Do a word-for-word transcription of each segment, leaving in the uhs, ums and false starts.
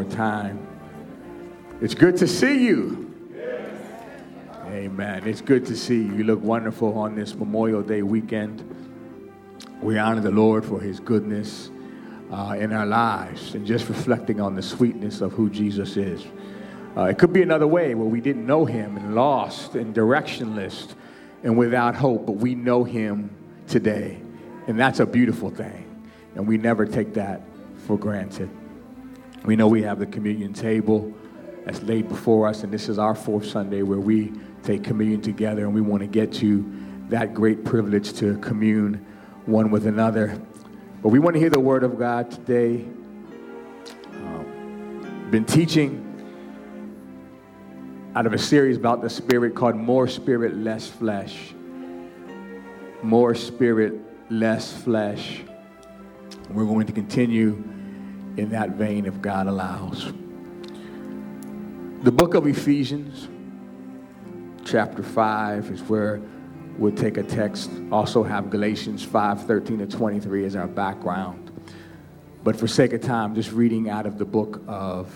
more time. It's good to see you. Yes. Amen. It's good to see you. You look wonderful on this Memorial Day weekend. We honor the Lord for his goodness uh, in our lives and just reflecting on the sweetness of who Jesus is. Uh, it could be another way where we didn't know him and lost and directionless and without hope, but we know him today. And that's a beautiful thing. And we never take that for granted. We know we have the communion table that's laid before us, and this is our fourth Sunday where we take communion together, and we want to get to that great privilege to commune one with another. But we want to hear the word of God today. Um, been teaching out of a series about the Spirit called More Spirit, Less Flesh. More Spirit, Less Flesh. We're going to continue in that vein if God allows. The book of Ephesians, chapter five, is where we'll take a text. Also have Galatians five, thirteen to twenty-three as our background. But for sake of time, just reading out of the book of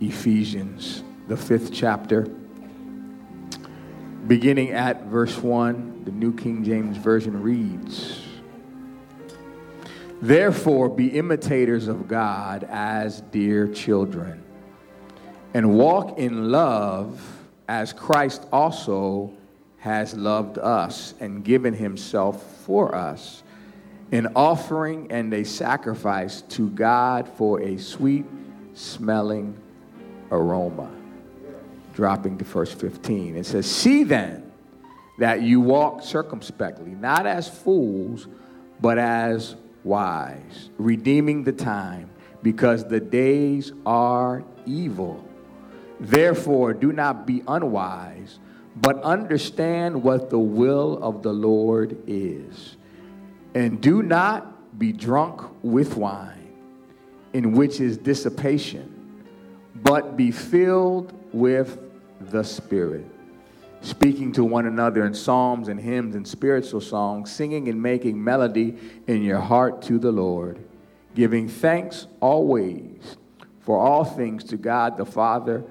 Ephesians, the fifth chapter, beginning at verse one, the New King James Version reads, "Therefore, be imitators of God as dear children, and walk in love as Christ also has loved us and given himself for us, an offering and a sacrifice to God for a sweet-smelling aroma." Dropping to verse fifteen, it says, "See then that you walk circumspectly, not as fools, but as wise, redeeming the time, because the days are evil. Therefore, do not be unwise, but understand what the will of the Lord is. And do not be drunk with wine, in which is dissipation, but be filled with the Spirit, speaking to one another in psalms and hymns and spiritual songs, singing and making melody in your heart to the Lord, giving thanks always for all things to God the Father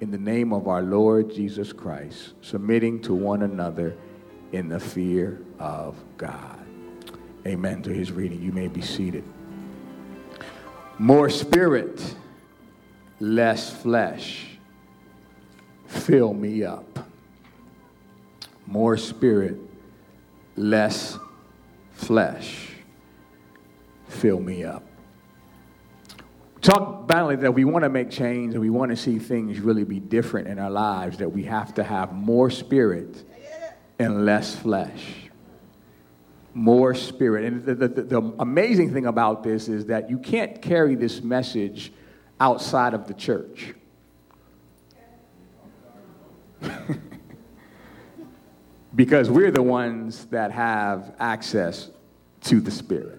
in the name of our Lord Jesus Christ, submitting to one another in the fear of God." Amen to his reading. You may be seated. More spirit, less flesh. Fill me up. More spirit, less flesh. Fill me up. Talk about that we want to make change and we want to see things really be different in our lives, that we have to have more spirit and less flesh. More spirit. And the, the, the amazing thing about this is that you can't carry this message outside of the church. Because we're the ones that have access to the Spirit.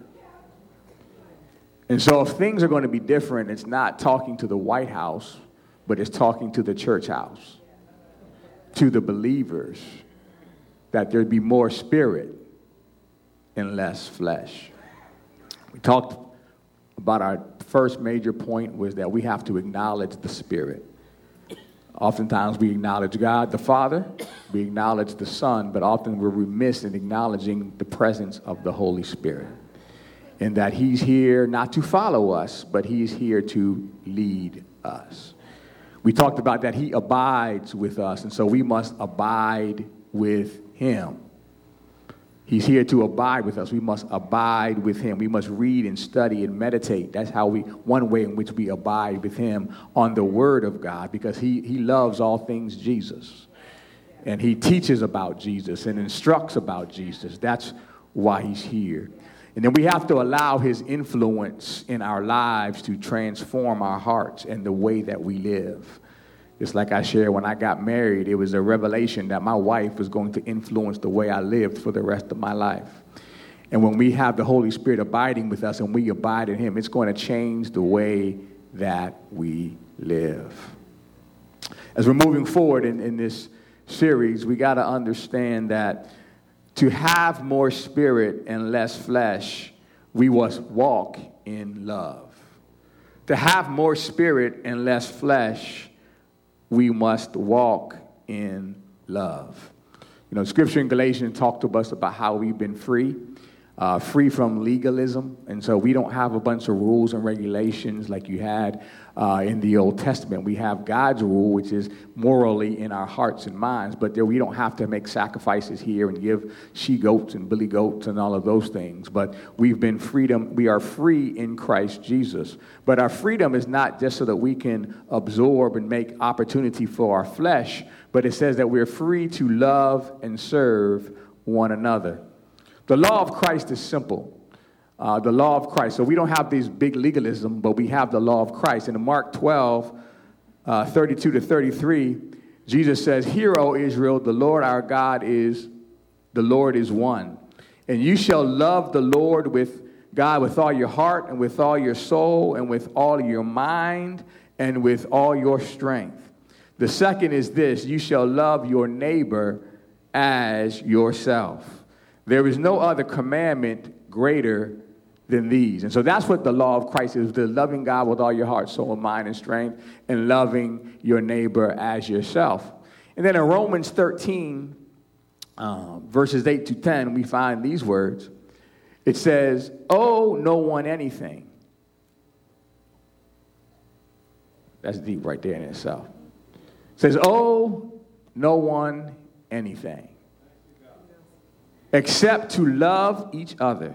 And so if things are going to be different, it's not talking to the White House, but it's talking to the church house, to the believers, that there'd be more spirit and less flesh. We talked about our first major point was that we have to acknowledge the Spirit. Oftentimes we acknowledge God the Father, we acknowledge the Son, but often we're remiss in acknowledging the presence of the Holy Spirit. And that he's here not to follow us, but he's here to lead us. We talked about that he abides with us, and so we must abide with him. He's here to abide with us. We must abide with him. We must read and study and meditate. That's how we, one way in which we abide with him on the word of God, because he, he loves all things Jesus. And he teaches about Jesus and instructs about Jesus. That's why he's here. And then we have to allow his influence in our lives to transform our hearts and the way that we live. Just like I shared when I got married, it was a revelation that my wife was going to influence the way I lived for the rest of my life. And when we have the Holy Spirit abiding with us and we abide in him, it's going to change the way that we live. As we're moving forward in, in this series, we got to understand that to have more spirit and less flesh, we must walk in love. To have more spirit and less flesh, we must walk in love. You know, Scripture in Galatians talked to us about how we've been free, uh, free from legalism. And so we don't have a bunch of rules and regulations like you had uh, in the Old Testament. We have God's rule, which is morally in our hearts and minds. But there we don't have to make sacrifices here and give she-goats and billy goats and all of those things. But we've been freedom. We are free in Christ Jesus. But our freedom is not just so that we can absorb and make opportunity for our flesh, but it says that we're free to love and serve one another. The law of Christ is simple. Uh, the law of Christ. So we don't have these big legalism, but we have the law of Christ. And in Mark twelve, uh, thirty-two to thirty-three, Jesus says, "Hear, O Israel, the Lord our God is, the Lord is one. And you shall love the Lord with God with all your heart and with all your soul and with all your mind and with all your strength. The second is this, you shall love your neighbor as yourself. There is no other commandment greater than these." And so that's what the law of Christ is, the loving God with all your heart, soul, mind, and strength, and loving your neighbor as yourself. And then in Romans thirteen, uh, verses eight to ten, we find these words. It says, "Owe no one anything." That's deep right there in itself. Says, "Owe no one anything except to love each other.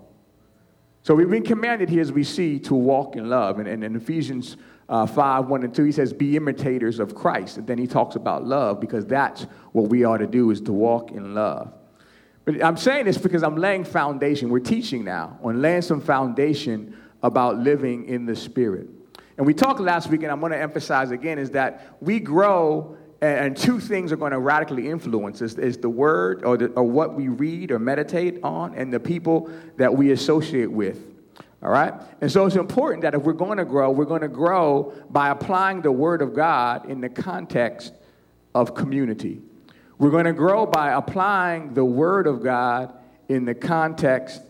So we've been commanded here, as we see, to walk in love. And, and in Ephesians uh, five, one and two, he says, "Be imitators of Christ." And then he talks about love, because that's what we ought to do, is to walk in love. But I'm saying this because I'm laying foundation. We're teaching now on laying some foundation about living in the Spirit. And we talked last week, and I'm going to emphasize again, is that we grow. And two things are going to radically influence us, is the word or, the, or what we read or meditate on, and the people that we associate with, all right? And so it's important that if we're going to grow, we're going to grow by applying the word of God in the context of community. We're going to grow by applying the word of God in the context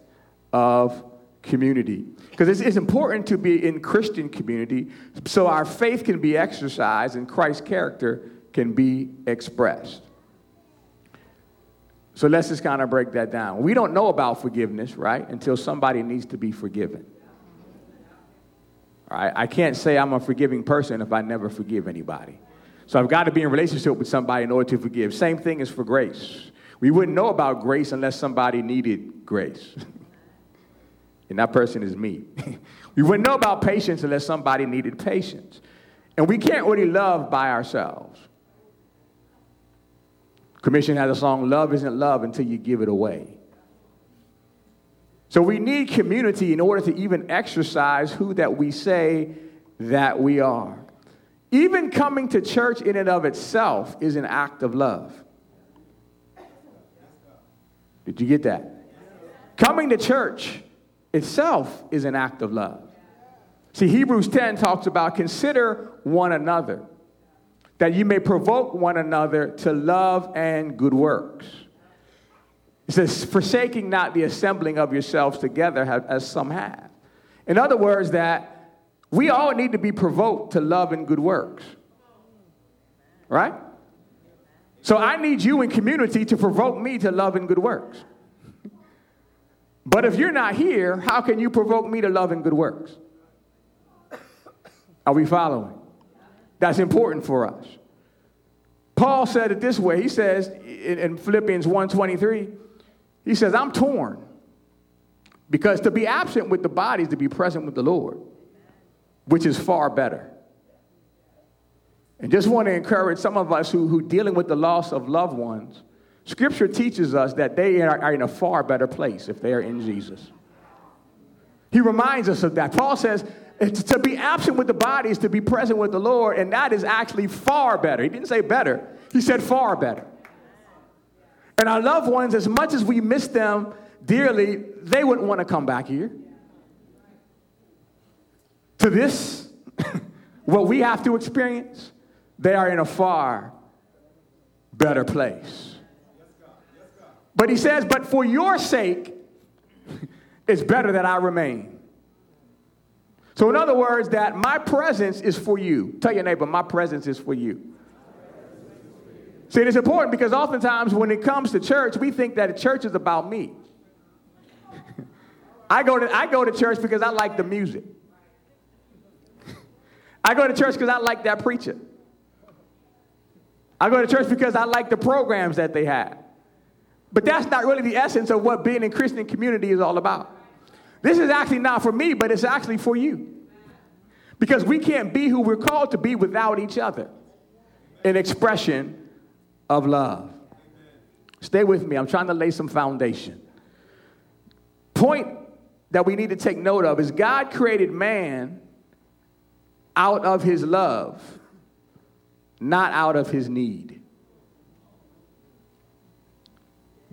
of community. Because it's, it's important to be in Christian community so our faith can be exercised and Christ's character can be expressed. So let's just kind of break that down. We don't know about forgiveness, right, until somebody needs to be forgiven. All right? I can't say I'm a forgiving person if I never forgive anybody. So I've got to be in relationship with somebody in order to forgive. Same thing is for grace. We wouldn't know about grace unless somebody needed grace. And that person is me. We wouldn't know about patience unless somebody needed patience. And we can't really love by ourselves. Commission has a song, "Love isn't love until you give it away." So we need community in order to even exercise who that we say that we are. Even coming to church in and of itself is an act of love. Did you get that? Coming to church itself is an act of love. See, Hebrews ten talks about consider one another, that you may provoke one another to love and good works. It says, forsaking not the assembling of yourselves together as some have. In other words, that we all need to be provoked to love and good works. Right? So I need you in community to provoke me to love and good works. But if you're not here, how can you provoke me to love and good works? Are we following? That's important for us. Paul said it this way. He says in Philippians one twenty-three, he says, "I'm torn because to be absent with the body is to be present with the Lord, which is far better." And just want to encourage some of us who who dealing with the loss of loved ones. Scripture teaches us that they are, are in a far better place if they are in Jesus. He reminds us of that. Paul says, It's to be absent with the body is to be present with the Lord, and that is actually far better. He didn't say better. He said far better. And our loved ones, as much as we miss them dearly, they wouldn't want to come back here. To this, what we have to experience, they are in a far better place. But he says, but for your sake, it's better that I remain. So in other words, that my presence is for you. Tell your neighbor, my presence is for you. See, it's important because oftentimes when it comes to church, we think that church is about me. I go to I go to church because I like the music. I go to church because I like that preacher. I go to church because I like the programs that they have. But that's not really the essence of what being in Christian community is all about. This is actually not for me, but it's actually for you. Because we can't be who we're called to be without each other. An expression of love. Stay with me. I'm trying to lay some foundation. Point that we need to take note of is God created man out of his love, not out of his need.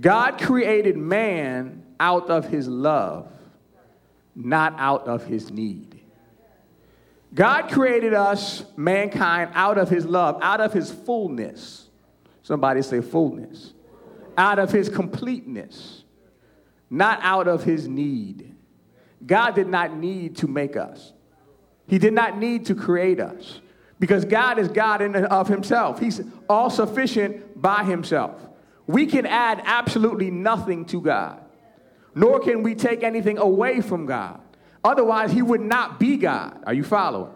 God created man out of his love, not out of his need. God created us, mankind, out of his love, out of his fullness. Somebody say fullness. Out of his completeness, not out of his need. God did not need to make us. He did not need to create us because God is God in and of himself. He's all sufficient by himself. We can add absolutely nothing to God, nor can we take anything away from God. Otherwise, he would not be God. Are you following?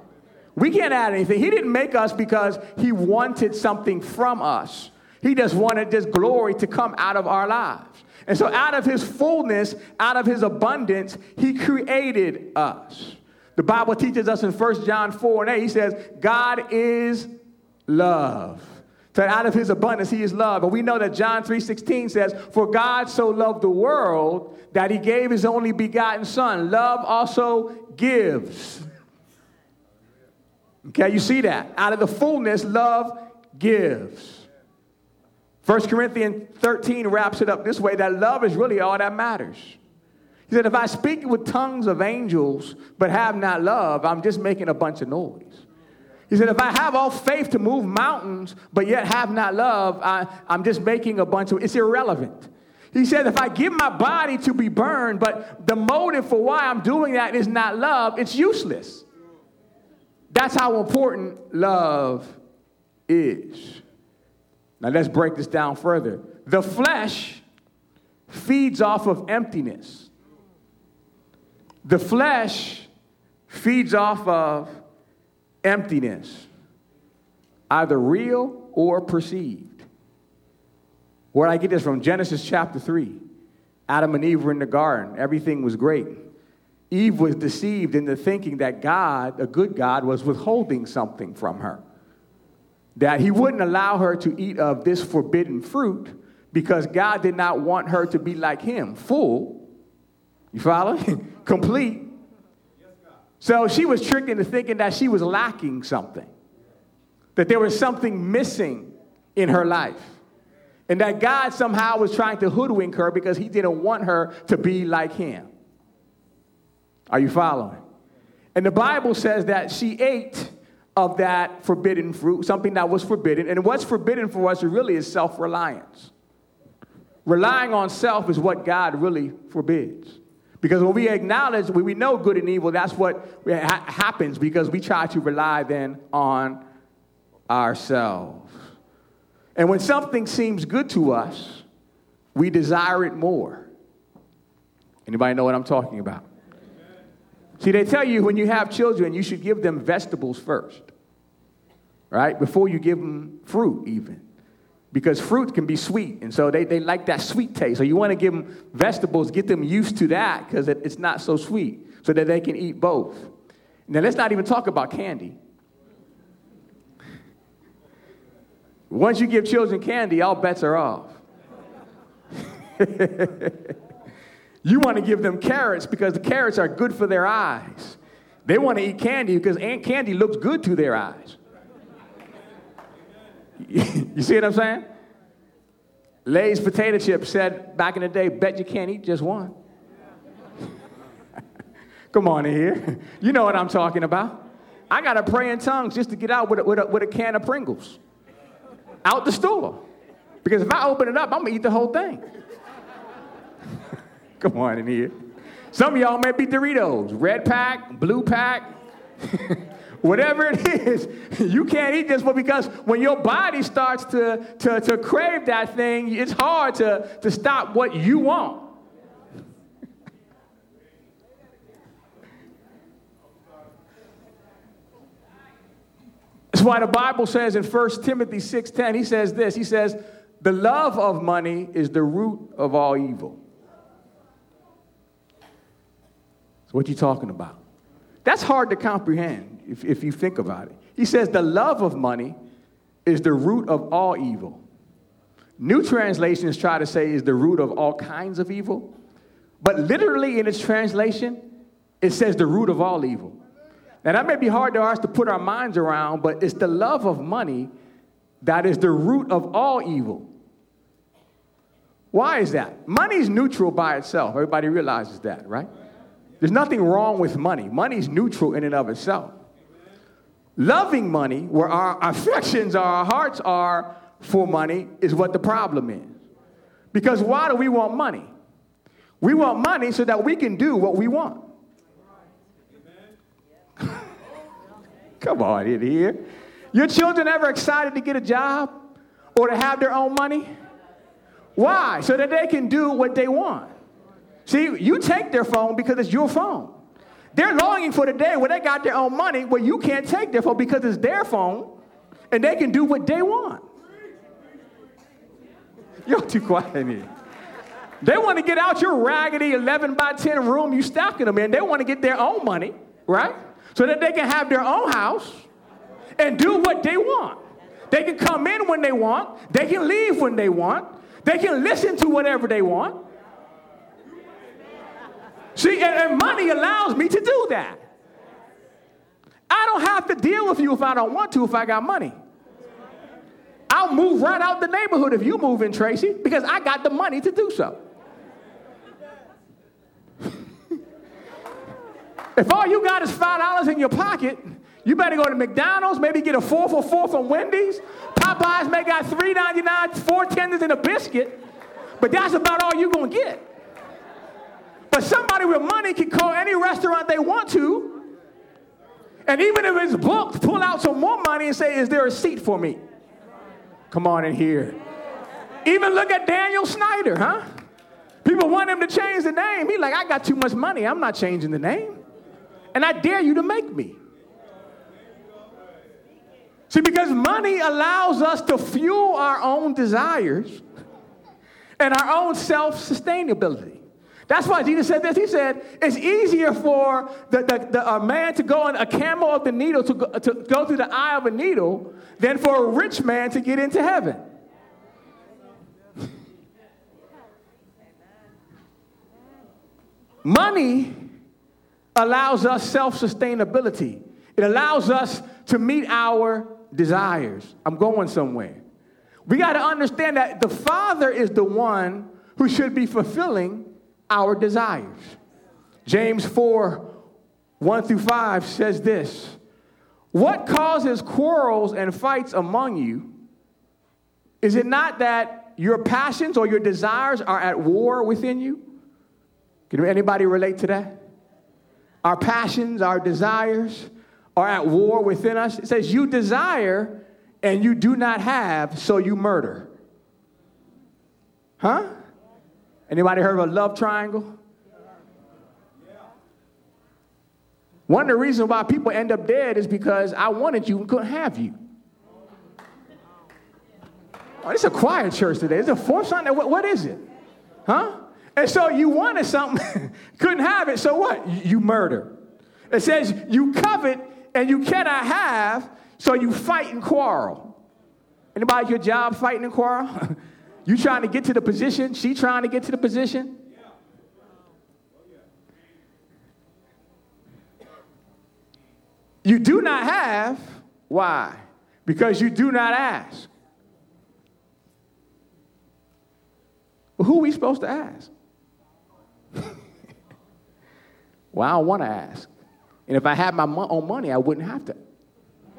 We can't add anything. He didn't make us because he wanted something from us. He just wanted this glory to come out of our lives. And so out of his fullness, out of his abundance, he created us. The Bible teaches us in First John four and eight, he says, God is love. So out of his abundance, he is love. And we know that John three sixteen says, for God so loved the world that he gave his only begotten son. Love also gives. Okay, you see that? Out of the fullness, love gives. First Corinthians thirteen wraps it up this way, that love is really all that matters. He said, if I speak with tongues of angels but have not love, I'm just making a bunch of noise. He said, if I have all faith to move mountains, but yet have not love, I, I'm just making a bunch of, it's irrelevant. He said, if I give my body to be burned, but the motive for why I'm doing that is not love, it's useless. That's how important love is. Now let's break this down further. The flesh feeds off of emptiness. The flesh feeds off of emptiness, either real or perceived. Where did I get this from? Genesis chapter three. Adam and Eve were in the garden. Everything was great. Eve was deceived into thinking that God, a good God, was withholding something from her. That he wouldn't allow her to eat of this forbidden fruit because God did not want her to be like him, full. You follow? Complete. So she was tricked into thinking that she was lacking something, that there was something missing in her life, and that God somehow was trying to hoodwink her because he didn't want her to be like him. Are you following? And the Bible says that she ate of that forbidden fruit, something that was forbidden, and what's forbidden for us really is self-reliance. Relying on self is what God really forbids. Because when we acknowledge, when we know good and evil, that's what ha- happens because we try to rely then on ourselves. And when something seems good to us, we desire it more. Anybody know what I'm talking about? Amen. See, they tell you when you have children, you should give them vegetables first, right? Before you give them fruit even. Because fruit can be sweet, and so they, they like that sweet taste. So you want to give them vegetables, get them used to that because it, it's not so sweet so that they can eat both. Now, let's not even talk about candy. Once you give children candy, all bets are off. You want to give them carrots because the carrots are good for their eyes. They want to eat candy because Aunt Candy looks good to their eyes. You see what I'm saying? Lay's potato chip said back in the day, bet you can't eat just one. Come on in here. You know what I'm talking about. I got to pray in tongues just to get out with a, with a, with a can of Pringles out the store. Because if I open it up, I'm going to eat the whole thing. Come on in here. Some of y'all may be Doritos, red pack, blue pack, whatever it is. You can't eat this one because when your body starts to, to, to crave that thing, it's hard to, to stop what you want. That's why the Bible says in First Timothy six ten, he says this, he says, the love of money is the root of all evil. So what you talking about? That's hard to comprehend if, if you think about it. He says the love of money is the root of all evil. New translations try to say is the root of all kinds of evil. But literally in its translation, it says the root of all evil. Now, that may be hard for us to put our minds around, but it's the love of money that is the root of all evil. Why is that? Money's neutral by itself. Everybody realizes that, right? There's nothing wrong with money. Money's neutral in and of itself. Loving money, where our affections or our hearts are for money, is what the problem is. Because why do we want money? We want money so that we can do what we want. Come on in here. Your children ever excited to get a job or to have their own money? Why? So that they can do what they want. See, you take their phone because it's your phone. They're longing for the day where they got their own money where you can't take their phone because it's their phone and they can do what they want. You're too quiet in here. They want to get out your raggedy eleven by ten room you stocking them in. They want to get their own money, right? So that they can have their own house and do what they want. They can come in when they want. They can leave when they want. They can listen to whatever they want. See, and, and money allows me to do that. I don't have to deal with you if I don't want to, if I got money. I'll move right out the neighborhood if you move in, Tracy, because I got the money to do so. If all you got is five dollars in your pocket, you better go to McDonald's, maybe get a four for four from Wendy's. Popeyes may got three ninety-nine, four tenders, and a biscuit. But that's about all you're going to get. But somebody with money can call any restaurant they want to. And even if it's booked, pull out some more money and say, is there a seat for me? Come on in here. Even look at Daniel Snyder, huh? People want him to change the name. He's like, I got too much money. I'm not changing the name. And I dare you to make me. See, because money allows us to fuel our own desires and our own self-sustainability. That's why Jesus said this. He said, it's easier for the, the, the, a man to go on a camel of the needle, to go, to go through the eye of a needle, than for a rich man to get into heaven. Money allows us self-sustainability. It allows us to meet our desires. I'm going somewhere. We got to understand that the Father is the one who should be fulfilling our desires. James four, one through five says this. What causes quarrels and fights among you? Is it not that your passions or your desires are at war within you? Can anybody relate to that? Our passions, our desires are at war within us. It says, you desire and you do not have, so you murder. Huh? Anybody heard of a love triangle? One of the reasons why people end up dead is because I wanted you and couldn't have you. Oh, it's a quiet church today. It's a fourth Sunday. What, what is it? Huh? And so you wanted something, couldn't have it, so what? You, you murder. It says you covet and you cannot have, so you fight and quarrel. Anybody at your job fighting and quarrel? You trying to get to the position, she trying to get to the position? You do not have. Why? Because you do not ask. Well, who are we supposed to ask? Well, I don't want to ask. And if I had my own money, I wouldn't have to.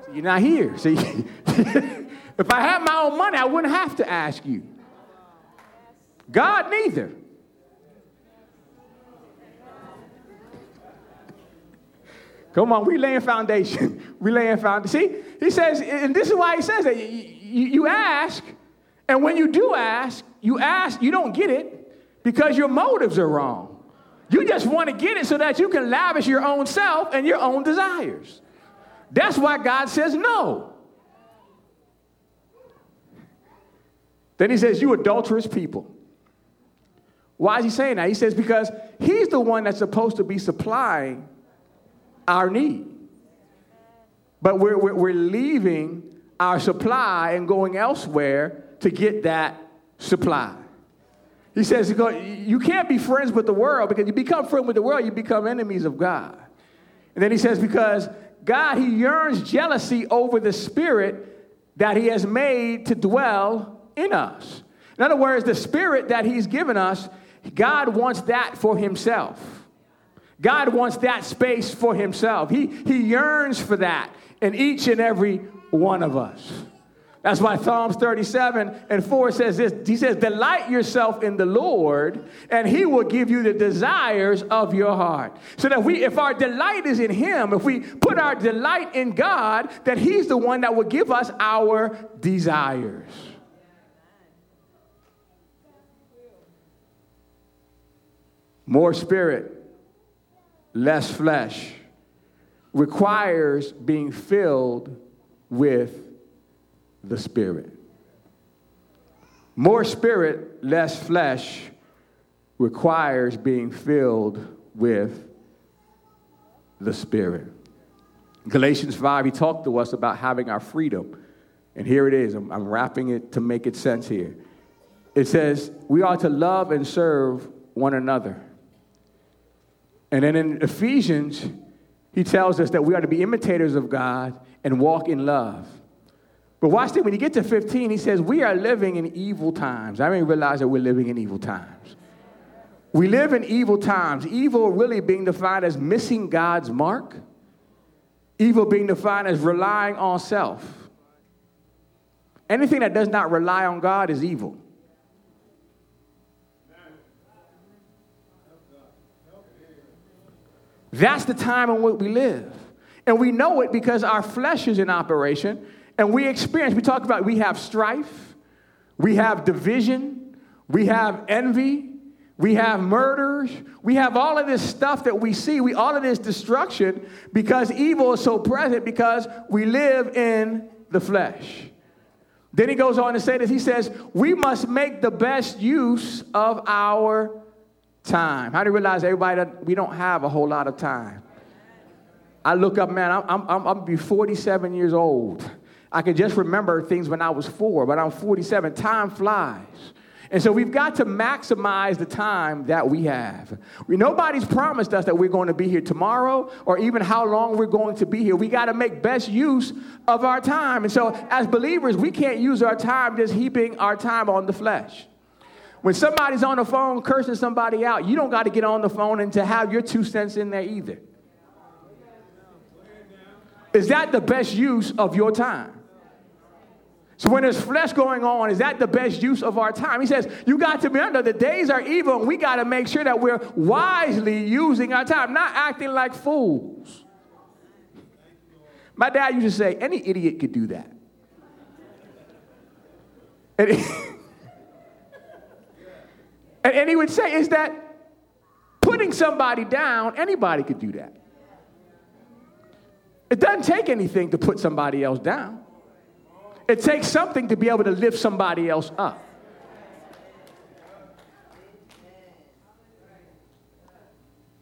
So you're not here. See, if I had my own money, I wouldn't have to ask you. God neither. Come on, we laying foundation. We laying foundation. See, he says, and this is why he says that. You, you ask, and when you do ask, you ask, you don't get it because your motives are wrong. You just want to get it so that you can lavish your own self and your own desires. That's why God says no. Then he says, you adulterous people. Why is he saying that? He says because he's the one that's supposed to be supplying our need. But we're, we're, we're leaving our supply and going elsewhere to get that supply. He says, you can't be friends with the world, because you become friends with the world, you become enemies of God. And then he says, because God, he yearns jealousy over the spirit that he has made to dwell in us. In other words, the spirit that he's given us, God wants that for himself. God wants that space for himself. He, he yearns for that in each and every one of us. That's why Psalms thirty-seven and four says this. He says, delight yourself in the Lord, and he will give you the desires of your heart. So that we, if our delight is in him, if we put our delight in God, that he's the one that will give us our desires. More spirit, less flesh requires being filled with the Spirit. More spirit, less flesh requires being filled with the Spirit. Galatians five, he talked to us about having our freedom. And here it is. I'm, I'm wrapping it to make it sense here. It says, we are to love and serve one another. And then in Ephesians, he tells us that we are to be imitators of God and walk in love. But watch this, when you get to fifteen, he says, we are living in evil times. I didn't realize that we're living in evil times. We live in evil times. Evil really being defined as missing God's mark. Evil being defined as relying on self. Anything that does not rely on God is evil. That's the time in which we live. And we know it because our flesh is in operation. And we experience, we talk about, we have strife, we have division, we have envy, we have murders, we have all of this stuff that we see, we all of this destruction, because evil is so present because we live in the flesh. Then he goes on to say this, he says, we must make the best use of our time. How do you realize, everybody, we don't have a whole lot of time? I look up, man, I'm, I'm, I'm, I'm be forty-seven years old. I can just remember things when I was four, but I'm forty-seven. Time flies. And so we've got to maximize the time that we have. We, nobody's promised us that we're going to be here tomorrow or even how long we're going to be here. We got to make best use of our time. And so as believers, we can't use our time just heaping our time on the flesh. When somebody's on the phone cursing somebody out, you don't got to get on the phone and to have your two cents in there either. Is that the best use of your time? So when there's flesh going on, is that the best use of our time? He says, you got to remember, the days are evil, and we got to make sure that we're wisely using our time, not acting like fools. My dad used to say, any idiot could do that. And, and, and he would say, is that putting somebody down, anybody could do that. It doesn't take anything to put somebody else down. It takes something to be able to lift somebody else up.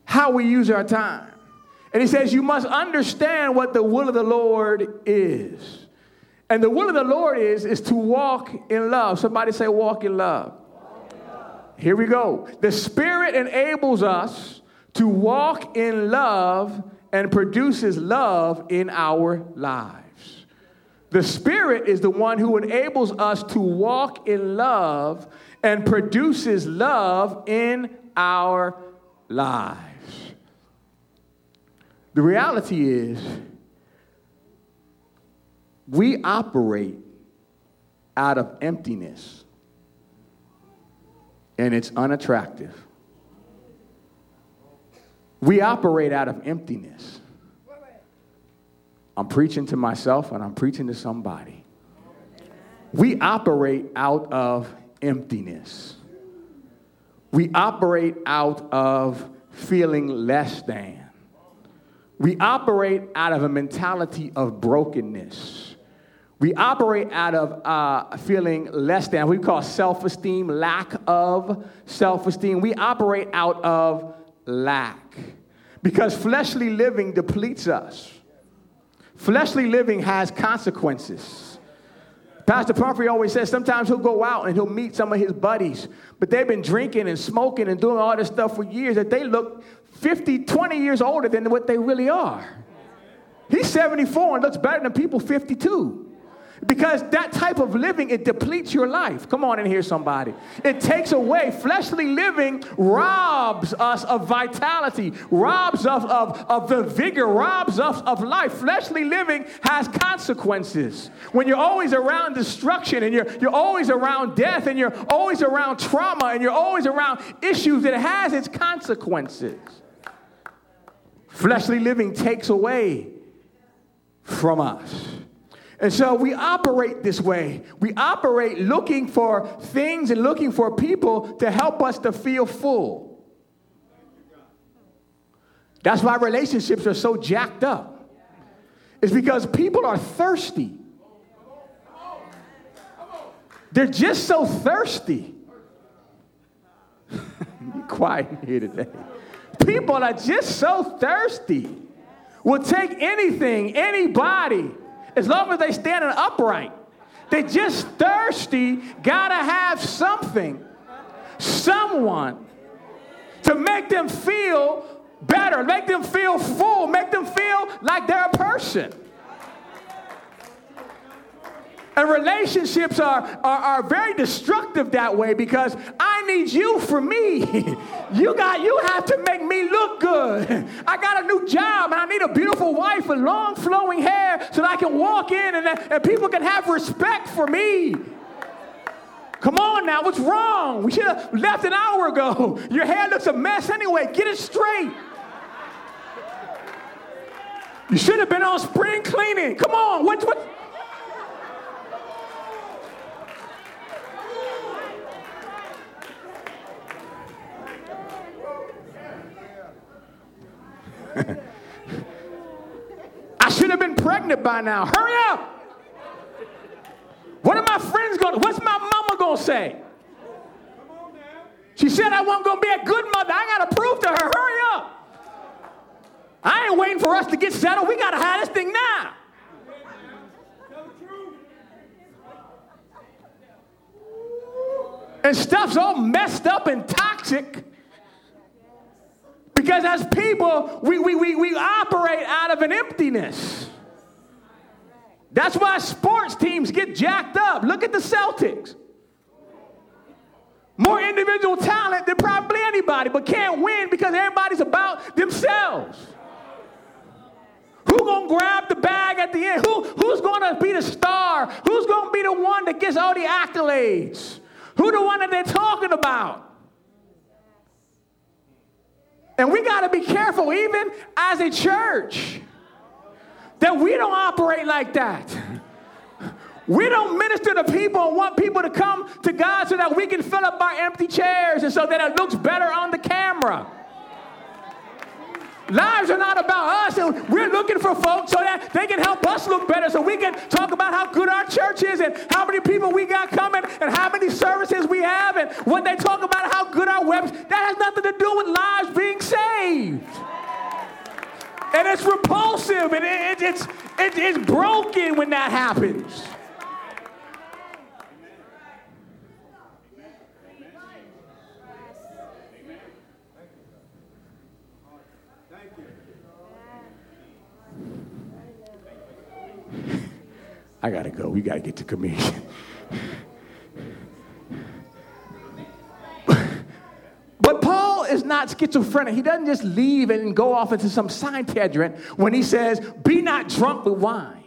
How we use our time. And he says, you must understand what the will of the Lord is. And the will of the Lord is, is to walk in love. Somebody say, walk in love. Walk in love. Here we go. The Spirit enables us to walk in love and produces love in our lives. The Spirit is the one who enables us to walk in love and produces love in our lives. The reality is, we operate out of emptiness, and it's unattractive. We operate out of emptiness. I'm preaching to myself, and I'm preaching to somebody. We operate out of emptiness. We operate out of feeling less than. We operate out of a mentality of brokenness. We operate out of uh, feeling less than. We call self-esteem, lack of self-esteem. We operate out of lack. Because fleshly living depletes us. Fleshly living has consequences. Pastor Pumphrey always says sometimes he'll go out and he'll meet some of his buddies, but they've been drinking and smoking and doing all this stuff for years that they look fifty, twenty years older than what they really are. He's seventy-four and looks better than people fifty-two. Because that type of living, it depletes your life. Come on in here, somebody. It takes away. Fleshly living robs us of vitality, robs us of, of the vigor, robs us of life. Fleshly living has consequences. When you're always around destruction and you're, you're always around death and you're always around trauma and you're always around issues, it has its consequences. Fleshly living takes away from us. And so we operate this way. We operate looking for things and looking for people to help us to feel full. That's why relationships are so jacked up. It's because people are thirsty. They're just so thirsty. Be quiet here today. People are just so thirsty. Will take anything, anybody, as long as they standing upright. They just thirsty, gotta have something, someone to make them feel better, make them feel full, make them feel like they're a person. And relationships are, are, are very destructive that way because I need you for me. You got, you have to make me look good. I got a new job and I need a beautiful wife with long flowing hair so that I can walk in and, and people can have respect for me. Come on now, what's wrong? We should have left an hour ago. Your hair looks a mess anyway. Get it straight. You should have been on spring cleaning. Come on, what what? I should have been pregnant by now. Hurry up. What are my friends going to, what's my mama going to say? Come on now. She said I wasn't going to be a good mother. I got to prove to her, hurry up. I ain't waiting for us to get settled. We got to have this thing now. And stuff's all messed up and toxic. Because as people, we, we, we, we operate out of an emptiness. That's why sports teams get jacked up. Look at the Celtics. More individual talent than probably anybody, but can't win because everybody's about themselves. Who's going to grab the bag at the end? Who, who's going to be the star? Who's going to be the one that gets all the accolades? Who's the one that they're talking about? And we got to be careful, even as a church, that we don't operate like that. We don't minister to people and want people to come to God so that we can fill up our empty chairs and so that it looks better on the camera. Lives are not about us, and we're looking for folks so that they can help us look better so we can talk about how good our church is and how many people we got coming and how many services we have and when they talk about how good our webs, that has nothing to do with lives being saved. And it's repulsive, and it, it, it's, it, it's broken when that happens. I gotta go. We gotta get to commission. But Paul is not schizophrenic. He doesn't just leave and go off into some side tangent when he says, be not drunk with wine.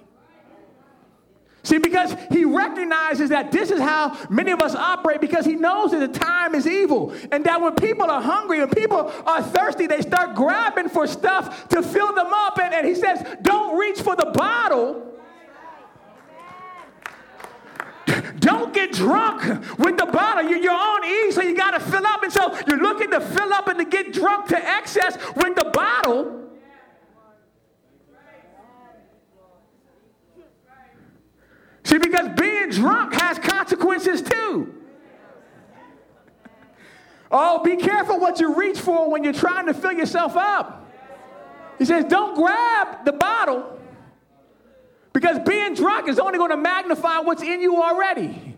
See, because he recognizes that this is how many of us operate, because he knows that the time is evil and that when people are hungry and people are thirsty, they start grabbing for stuff to fill them up. And, and he says, don't reach for the bottle. Don't get drunk with the bottle. You're on E, so you got to fill up. And so you're looking to fill up and to get drunk to excess with the bottle. See, because being drunk has consequences too. Oh, be careful what you reach for when you're trying to fill yourself up. He says, don't grab the bottle, because being drunk is only going to magnify what's in you already.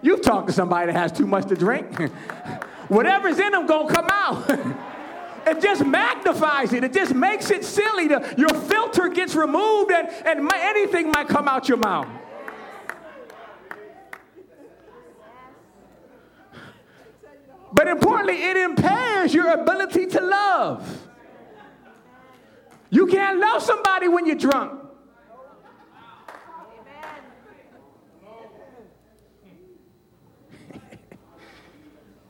You've talked to somebody that has too much to drink. Whatever's in them going to come out. It just magnifies it. It just makes it silly. The, your filter gets removed and, and my, anything might come out your mouth. But importantly, it impairs your ability to love. You can't love somebody when you're drunk.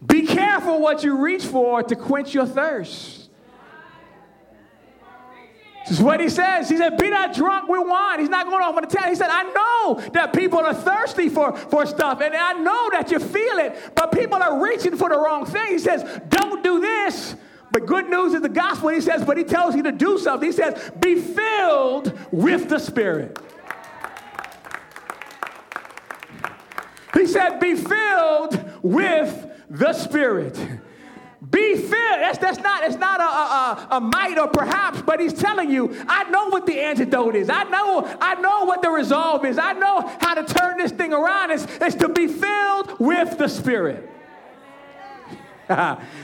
Be careful what you reach for to quench your thirst. This is what he says. He said, be not drunk with wine. He's not going off on a tangent. He said, I know that people are thirsty for, for stuff, and I know that you feel it, but people are reaching for the wrong thing. He says, don't do this. But good news is the gospel, he says, but he tells you to do something. He says, be filled with the Spirit. He said, be filled with the Spirit. Be filled. That's, that's not, it's not a, a, a might or perhaps, but he's telling you, I know what the antidote is. I know, I know what the resolve is. I know how to turn this thing around. It's, it's to be filled with the Spirit.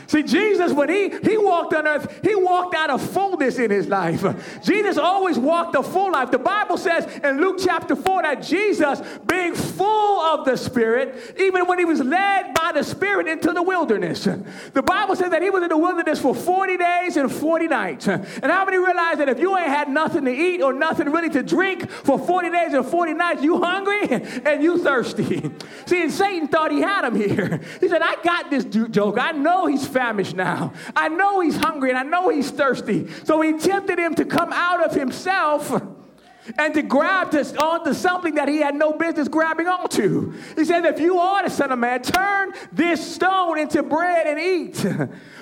See, Jesus, when he, he walked on earth, he walked out of fullness in his life. Jesus always walked a full life. The Bible says in Luke chapter four that Jesus, being full of the Spirit, even when he was led by the Spirit into the wilderness. The Bible says that he was in the wilderness for forty days and forty nights. And how many realize that if you ain't had nothing to eat or nothing really to drink for forty days and forty nights, you hungry and you thirsty? See, and Satan thought he had him here. He said, I got this joke. I I know he's famished now. I know he's hungry, and I know he's thirsty. So he tempted him to come out of himself and to grab this onto something that he had no business grabbing onto. He said, if you are the Son of Man, turn this stone into bread and eat.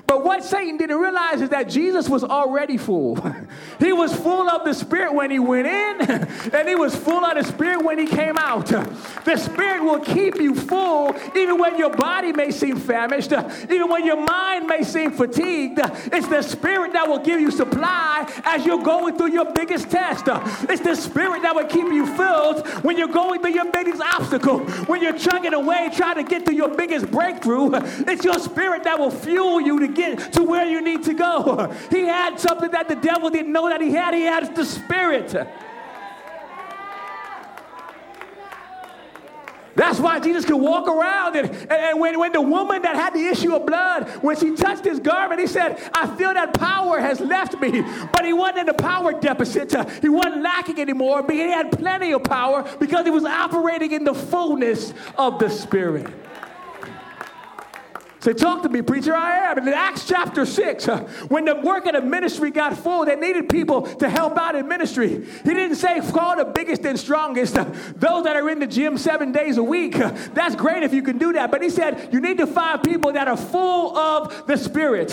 But what Satan didn't realize is that Jesus was already full. He was full of the Spirit when he went in, and he was full of the Spirit when he came out. The Spirit will keep you full even when your body may seem famished, even when your mind may seem fatigued. It's the Spirit that will give you supply as you're going through your biggest test. It's the The Spirit that will keep you filled when you're going through your biggest obstacle, when you're chugging away trying to get to your biggest breakthrough. It's your Spirit that will fuel you to get to where you need to go. He had something that the devil didn't know that he had. He had the Spirit. That's why Jesus could walk around, and, and, and when, when the woman that had the issue of blood, when she touched his garment, he said, I feel that power has left me. But he wasn't in the power deficit. He wasn't lacking anymore, but he had plenty of power because he was operating in the fullness of the Spirit. Say, talk to me, preacher, I am. In Acts chapter six, uh, when the work of the ministry got full, they needed people to help out in ministry. He didn't say, call the biggest and strongest, uh, those that are in the gym seven days a week. Uh, that's great if you can do that. But he said, you need to find people that are full of the Spirit.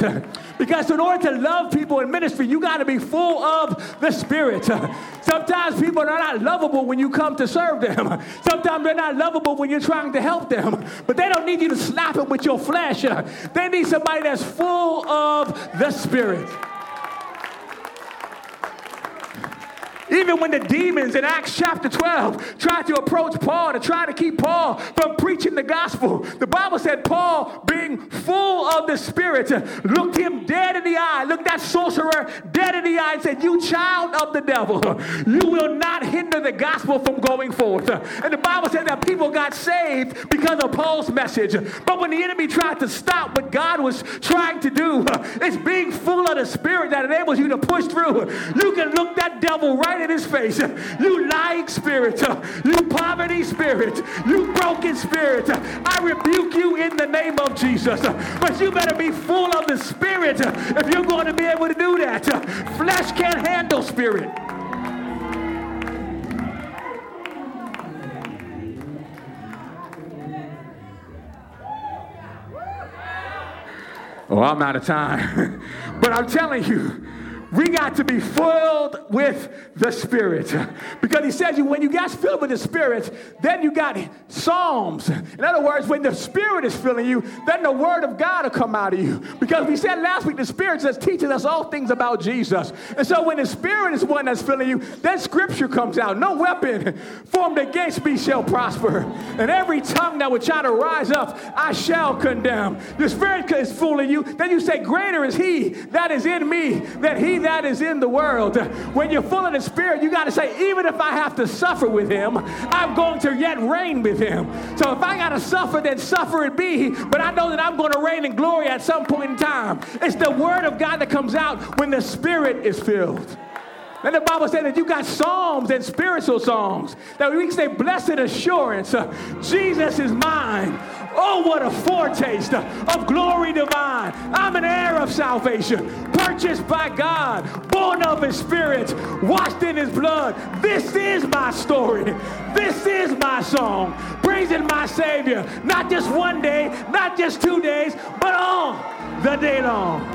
Because in order to love people in ministry, you got to be full of the Spirit. Uh, sometimes people are not lovable when you come to serve them. Sometimes they're not lovable when you're trying to help them. But they don't need you to slap them with your flesh. They need somebody that's full of the Spirit. Even when the demons in Acts chapter twelve tried to approach Paul to try to keep Paul from preaching the gospel, the Bible said Paul, being full of the Spirit, looked him dead in the eye, looked that sorcerer dead in the eye and said, "You child of the devil, you will not hinder the gospel from going forth." And the Bible said that people got saved because of Paul's message. But when the enemy tried to stop what God was trying to do, it's being full of the Spirit that enables you to push through. You can look that devil right in his face. "You lying spirit, you poverty spirit, you broken spirit, I rebuke you in the name of Jesus." But you better be full of the Spirit if you're going to be able to do that. Flesh can't handle Spirit. Oh, I'm out of time. But I'm telling you, we got to be filled with the Spirit. Because he says, you, when you got filled with the Spirit, then you got psalms. In other words, when the Spirit is filling you, then the Word of God will come out of you. Because we said last week, the Spirit says, teaches us all things about Jesus. And so when the Spirit is one that's filling you, then Scripture comes out. "No weapon formed against me shall prosper. And every tongue that would try to rise up, I shall condemn." The Spirit is fooling you. Then you say, "Greater is he that is in me than he that is in the world." When you're full of the Spirit, you got to say, even if I have to suffer with him, I'm going to yet reign with him. So if I got to suffer, then suffer it be, but I know that I'm going to reign in glory at some point in time. It's the Word of God that comes out when the Spirit is filled. And the Bible said that you got psalms and spiritual songs that we can say, "Blessed assurance, Jesus is mine. Oh, what a foretaste of glory divine. I'm an heir of salvation, purchased by God, born of his Spirit, washed in his blood. This is my story. This is my song, praising my Savior, not just one day, not just two days, but all the day long."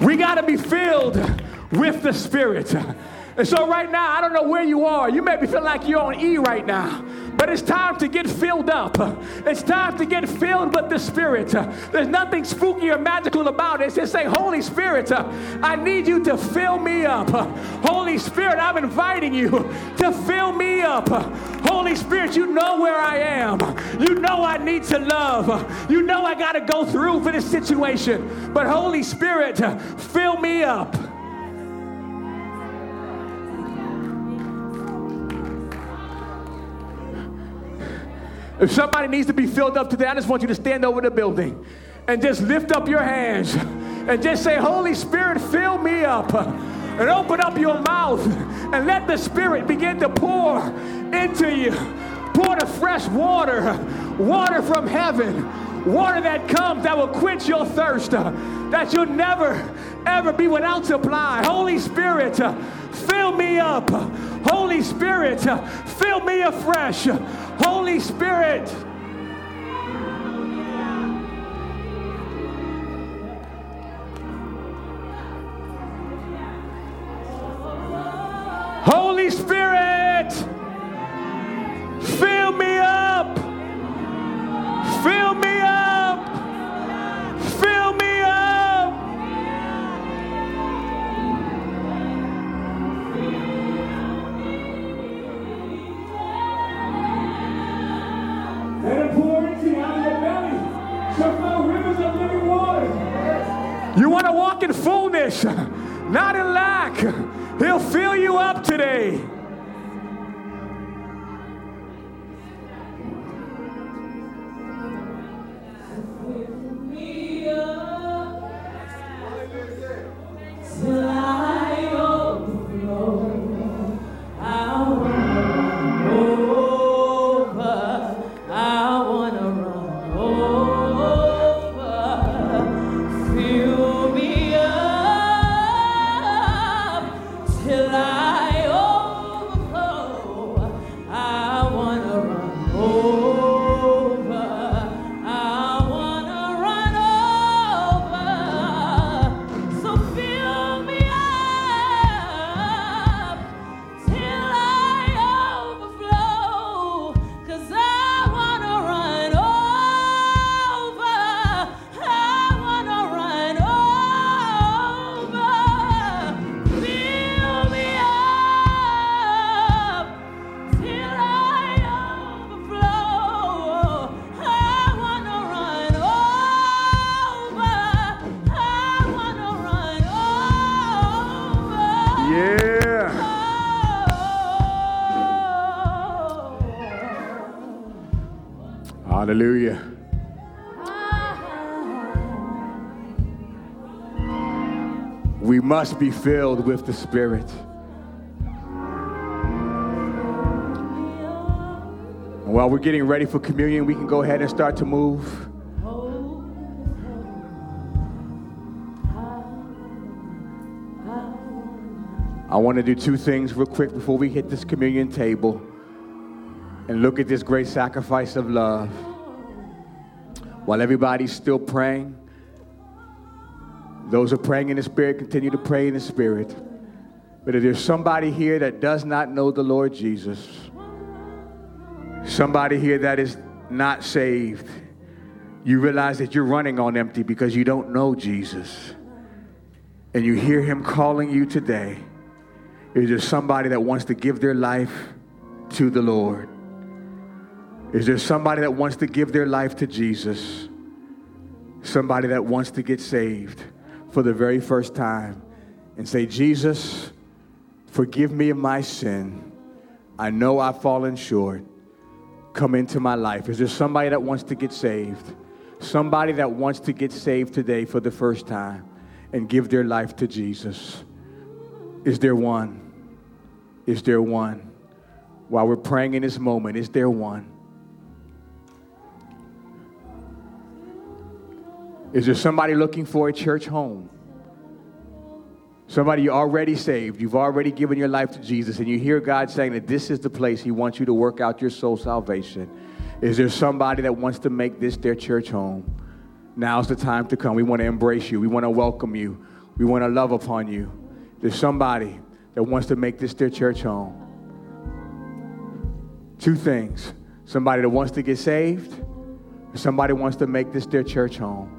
We got to be filled with the Spirit. And so right now, I don't know where you are. You may be feeling like you're on E right now. But it's time to get filled up. It's time to get filled with the Spirit. There's nothing spooky or magical about it. It's just say, "Holy Spirit, I need you to fill me up. Holy Spirit, I'm inviting you to fill me up. Holy Spirit, you know where I am. You know I need to love. You know I got to go through for this situation. But Holy Spirit, fill me up." If somebody needs to be filled up today, I just want you to stand over the building and just lift up your hands and just say, "Holy Spirit, fill me up." And open up your mouth and let the Spirit begin to pour into you. Pour the fresh water, water from heaven, water that comes that will quench your thirst, that you'll never, ever be without supply. Holy Spirit, fill me up. Holy Spirit, fill me afresh. Holy Spirit. Holy Spirit, fill me up. Fill me up. Fill me up. And pour into out of your belly shall flow rivers of living water. You want to walk in fullness, not in lack. He'll fill you up today. Till I Hallelujah. We must be filled with the Spirit. And while we're getting ready for communion, we can go ahead and start to move. I want to do two things real quick before we hit this communion table and look at this great sacrifice of love. While everybody's still praying, those who are praying in the Spirit, continue to pray in the Spirit. But if there's somebody here that does not know the Lord Jesus, somebody here that is not saved, you realize that you're running on empty because you don't know Jesus, and you hear him calling you today, is there somebody that wants to give their life to the Lord? Is there somebody that wants to give their life to Jesus? Somebody that wants to get saved for the very first time and say, Jesus, forgive me of my sin. I know I've fallen short. Come into my life. Is there somebody that wants to get saved? Somebody that wants to get saved today for the first time and give their life to Jesus? Is there one? Is there one? While we're praying in this moment, is there one? Is there somebody looking for a church home? Somebody you already saved, you've already given your life to Jesus, and you hear God saying that this is the place he wants you to work out your soul salvation. Is there somebody that wants to make this their church home? Now's the time to come. We want to embrace you. We want to welcome you. We want to love upon you. There's somebody that wants to make this their church home. Two things. Somebody that wants to get saved. Somebody wants to make this their church home.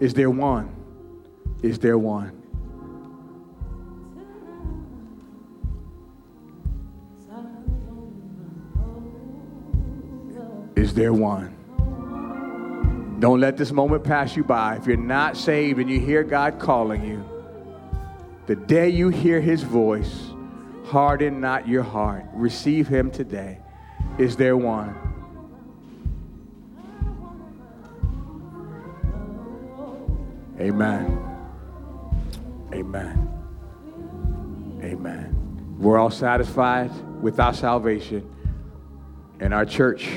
Is there one? Is there one? Is there one? Don't let this moment pass you by. If you're not saved and you hear God calling you, the day you hear his voice, harden not your heart. Receive him today. Is there one? Amen. Amen. Amen. We're all satisfied with our salvation. And our church,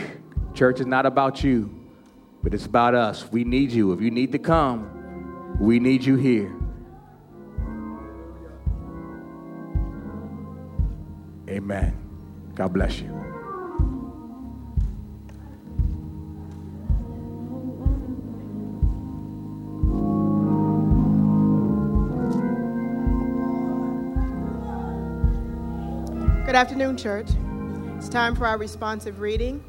church is not about you, but it's about us. We need you. If you need to come, we need you here. Amen. God bless you. Good afternoon, church. It's time for our responsive reading.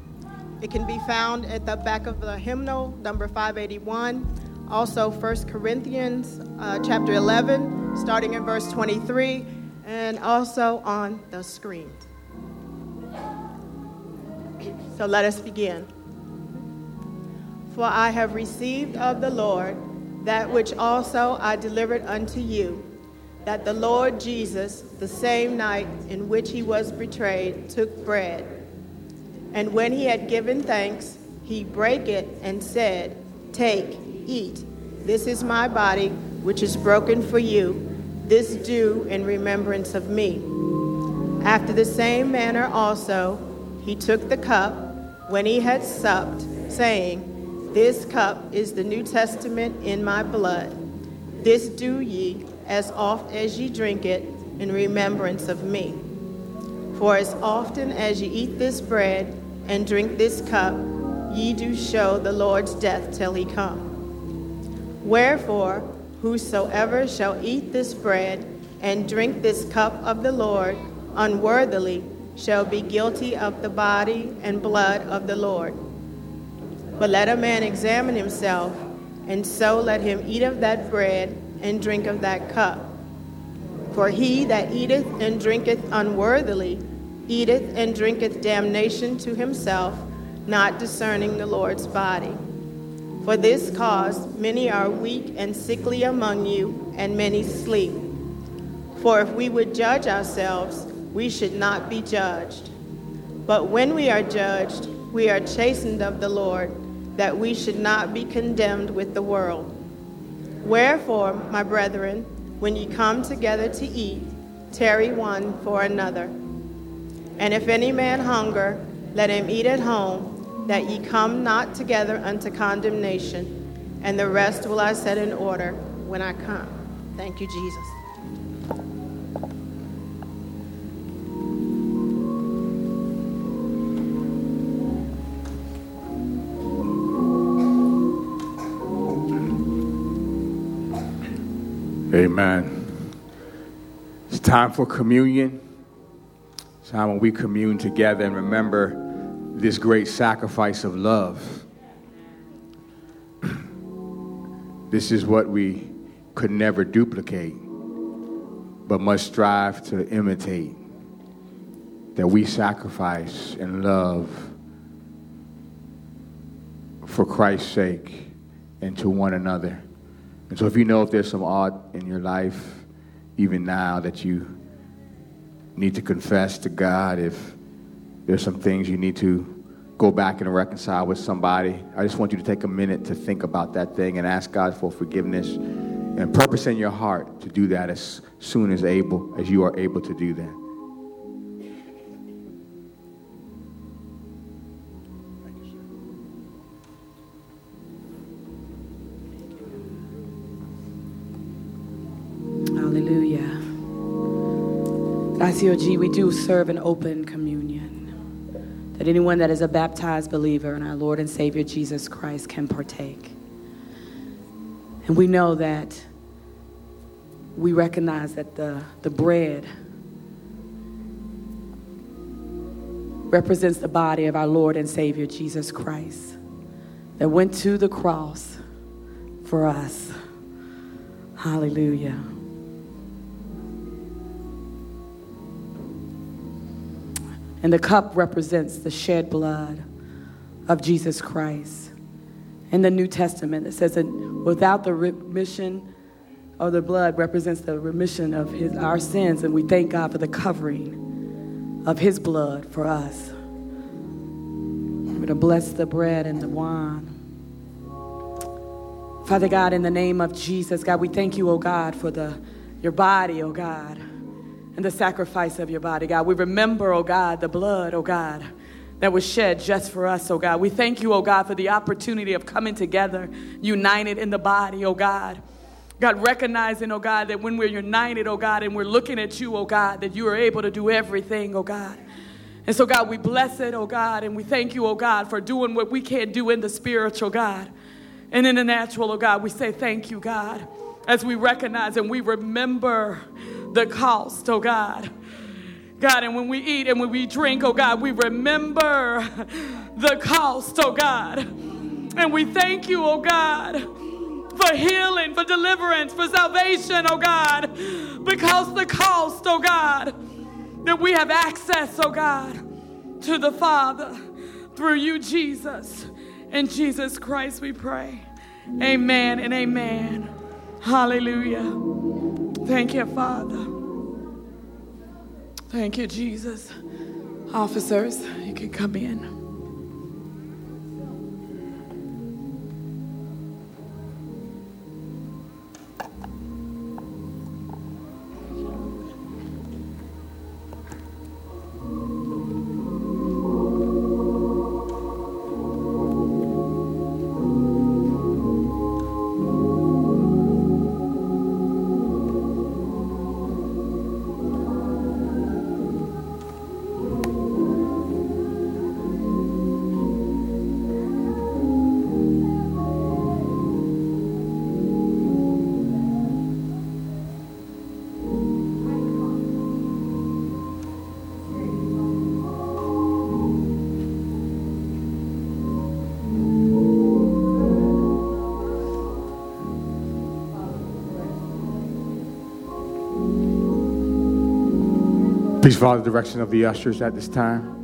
It can be found at the back of the hymnal, number five eighty-one. Also, First Corinthians uh, chapter eleven, starting in verse twenty-three. And also on the screen. So let us begin. For I have received of the Lord that which also I delivered unto you, that the Lord Jesus, the same night in which he was betrayed, took bread. And when he had given thanks, he brake it and said, Take, eat, this is my body, which is broken for you. This do in remembrance of me. After the same manner also, he took the cup when he had supped, saying, This cup is the New Testament in my blood. This do ye as oft as ye drink it in remembrance of me. For as often as ye eat this bread and drink this cup, ye do show the Lord's death till he come. Wherefore, whosoever shall eat this bread and drink this cup of the Lord unworthily shall be guilty of the body and blood of the Lord. But let a man examine himself, and so let him eat of that bread and drink of that cup. For he that eateth and drinketh unworthily eateth and drinketh damnation to himself, not discerning the Lord's body. For this cause many are weak and sickly among you, and many sleep. For if we would judge ourselves, we should not be judged. But when we are judged, We are chastened of the Lord, that we should not be condemned with the world. Wherefore, my brethren, when ye come together to eat, tarry one for another. And if any man hunger, let him eat at home, that ye come not together unto condemnation. And the rest will I set in order when I come. Thank you, Jesus. Amen. It's time for communion. It's time when we commune together and remember this great sacrifice of love. This is what we could never duplicate, but must strive to imitate. That we sacrifice and love for Christ's sake and to one another. And so if you know if there's some odd in your life, even now, that you need to confess to God, if there's some things you need to go back and reconcile with somebody, I just want you to take a minute to think about that thing and ask God for forgiveness and purpose in your heart to do that as soon as able, as you are able to do that. C O G, we do serve an open communion, that anyone that is a baptized believer in our Lord and Savior Jesus Christ can partake. And we know that we recognize that the, the bread represents the body of our Lord and Savior Jesus Christ that went to the cross for us. Hallelujah. And the cup represents the shed blood of Jesus Christ. In the New Testament, it says that without the remission of the blood represents the remission of his, our sins, and we thank God for the covering of his blood for us. We're going to bless the bread and the wine. Father God, in the name of Jesus, God, we thank you, oh God, for the your body, oh God. And the sacrifice of your body, God. We remember, oh God, the blood, oh God, that was shed just for us, oh God. We thank you, oh God, for the opportunity of coming together, united in the body, oh God. God, recognizing, oh God, that when we're united, oh God, and we're looking at you, oh God, that you are able to do everything, oh God. And so, God, we bless it, oh God, and we thank you, oh God, for doing what we can't do in the spiritual, God. And in the natural, oh God, we say thank you, God, as we recognize and we remember the cost, oh God. God, and when we eat and when we drink, oh God, we remember the cost, oh God. And we thank you, oh God, for healing, for deliverance, for salvation, oh God, because the cost, oh God, that we have access, oh God, to the Father through you, Jesus. In Jesus Christ we pray. Amen and amen. Hallelujah. Thank you, Father. Thank you, Jesus. Officers, you can come in. Please follow the direction of the ushers at this time.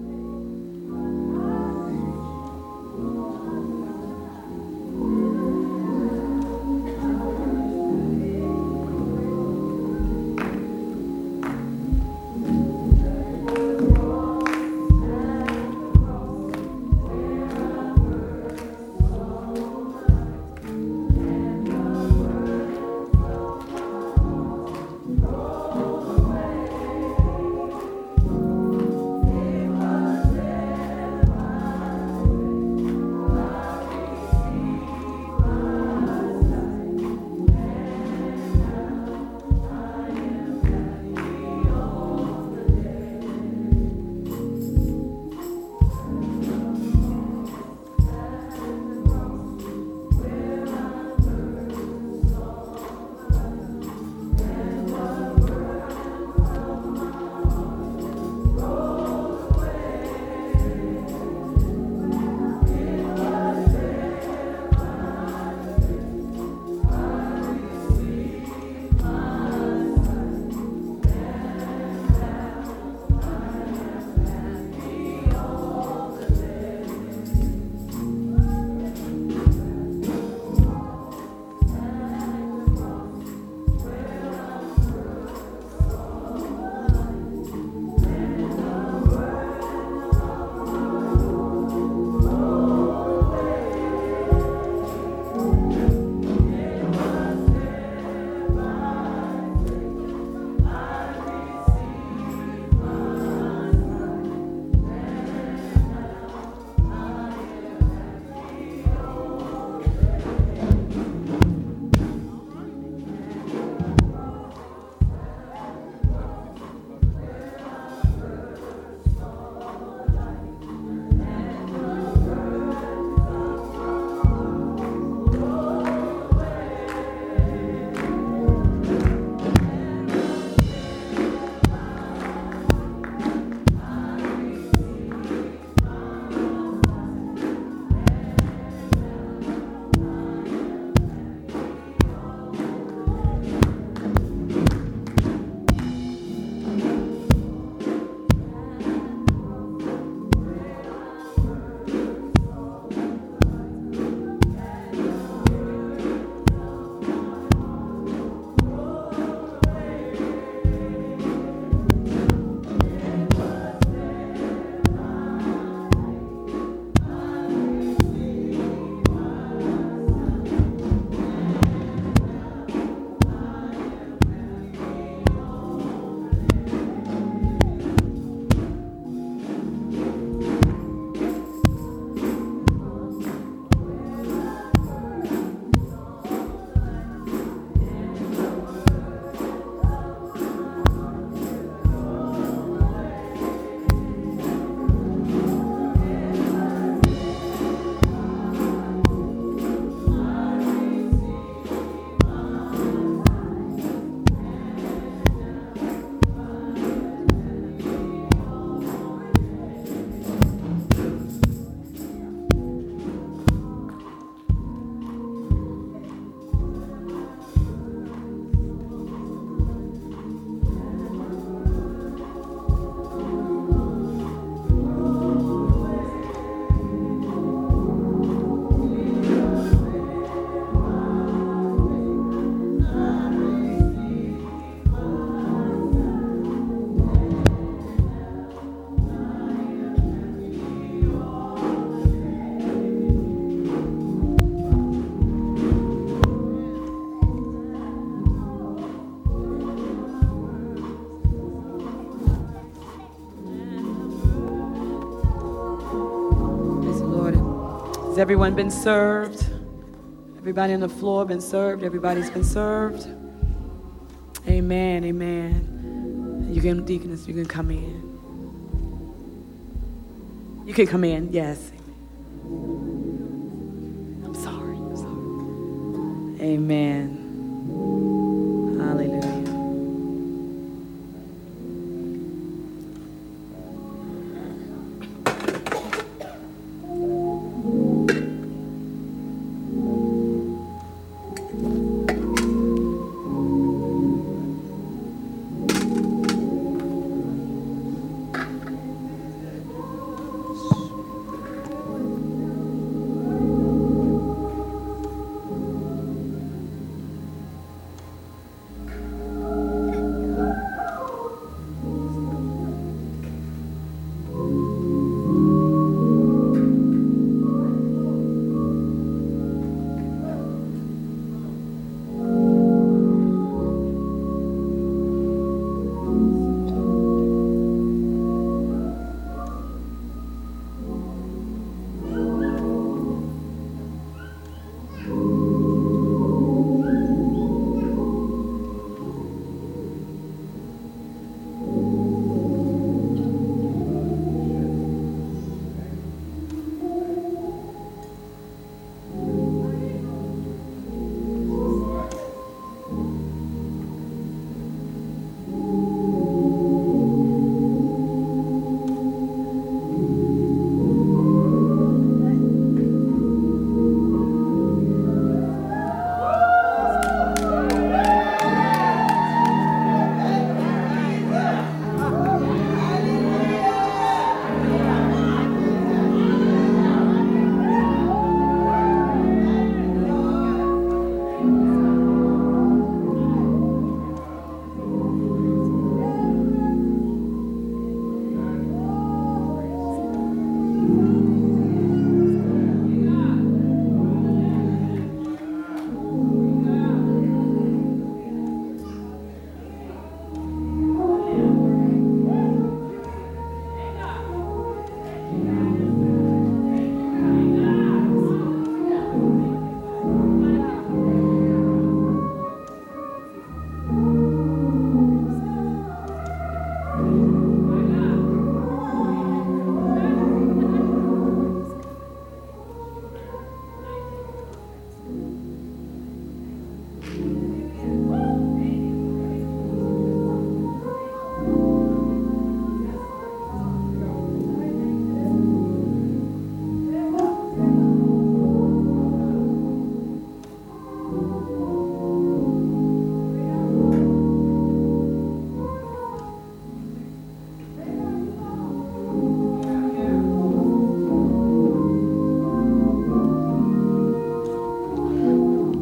Has everyone been served? Everybody on the floor been served? Everybody's been served? Amen, amen. You can, deaconess, you can come in. You can come in, yes. I'm sorry, I'm sorry. Amen. Hallelujah.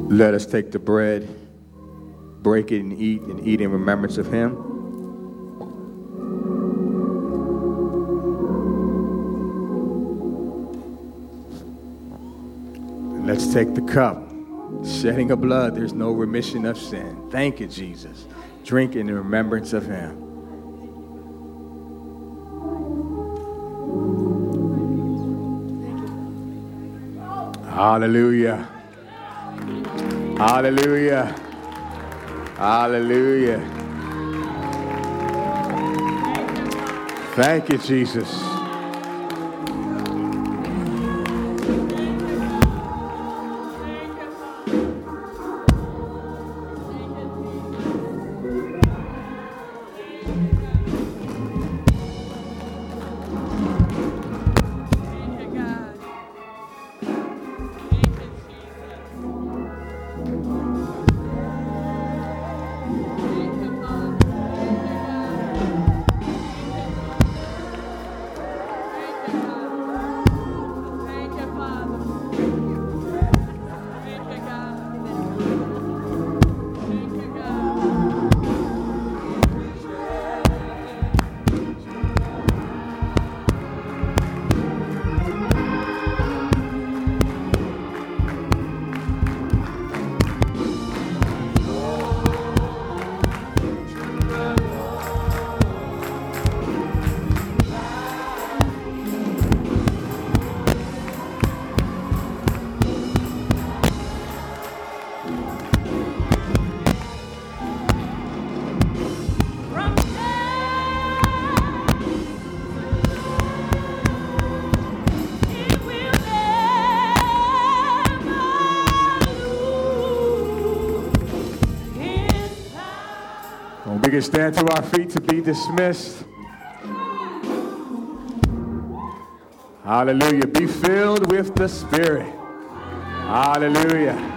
Let us take the bread, break it, and eat, and eat in remembrance of him. And let's take the cup, shedding of blood, there's no remission of sin. Thank you, Jesus. Drink in remembrance of him. Hallelujah. Hallelujah. Hallelujah. Thank you, Jesus. We can stand to our feet to be dismissed. Hallelujah. Be filled with the Spirit. Hallelujah.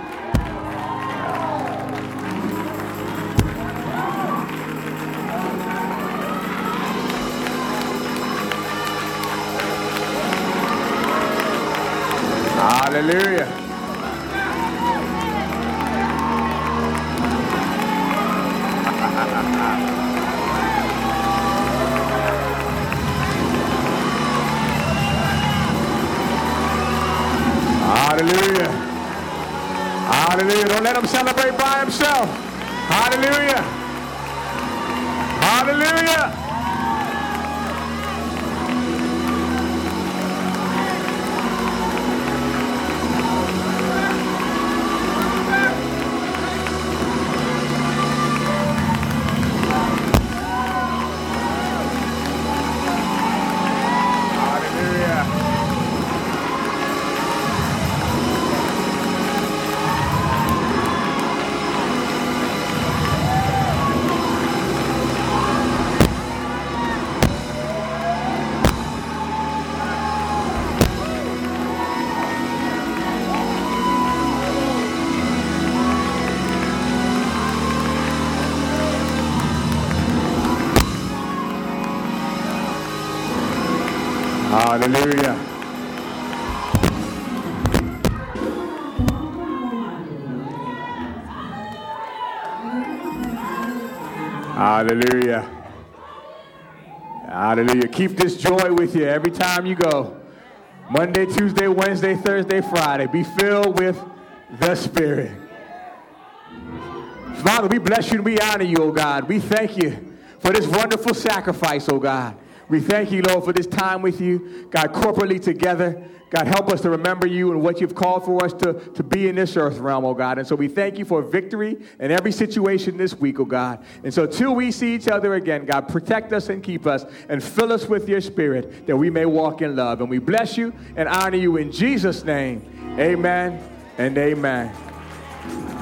Hallelujah. Hallelujah. Hallelujah. Don't let him celebrate by himself. Hallelujah. Hallelujah. Hallelujah. Hallelujah. Hallelujah. Keep this joy with you every time you go. Monday, Tuesday, Wednesday, Thursday, Friday. Be filled with the Spirit. Father, we bless you and we honor you, oh God. We thank you for this wonderful sacrifice, oh God. We thank you, Lord, for this time with you, God, corporately together. God, help us to remember you and what you've called for us to, to be in this earth realm, oh God. And so we thank you for victory in every situation this week, oh God. And so till we see each other again, God, protect us and keep us and fill us with your Spirit that we may walk in love. And we bless you and honor you in Jesus' name. Amen and amen.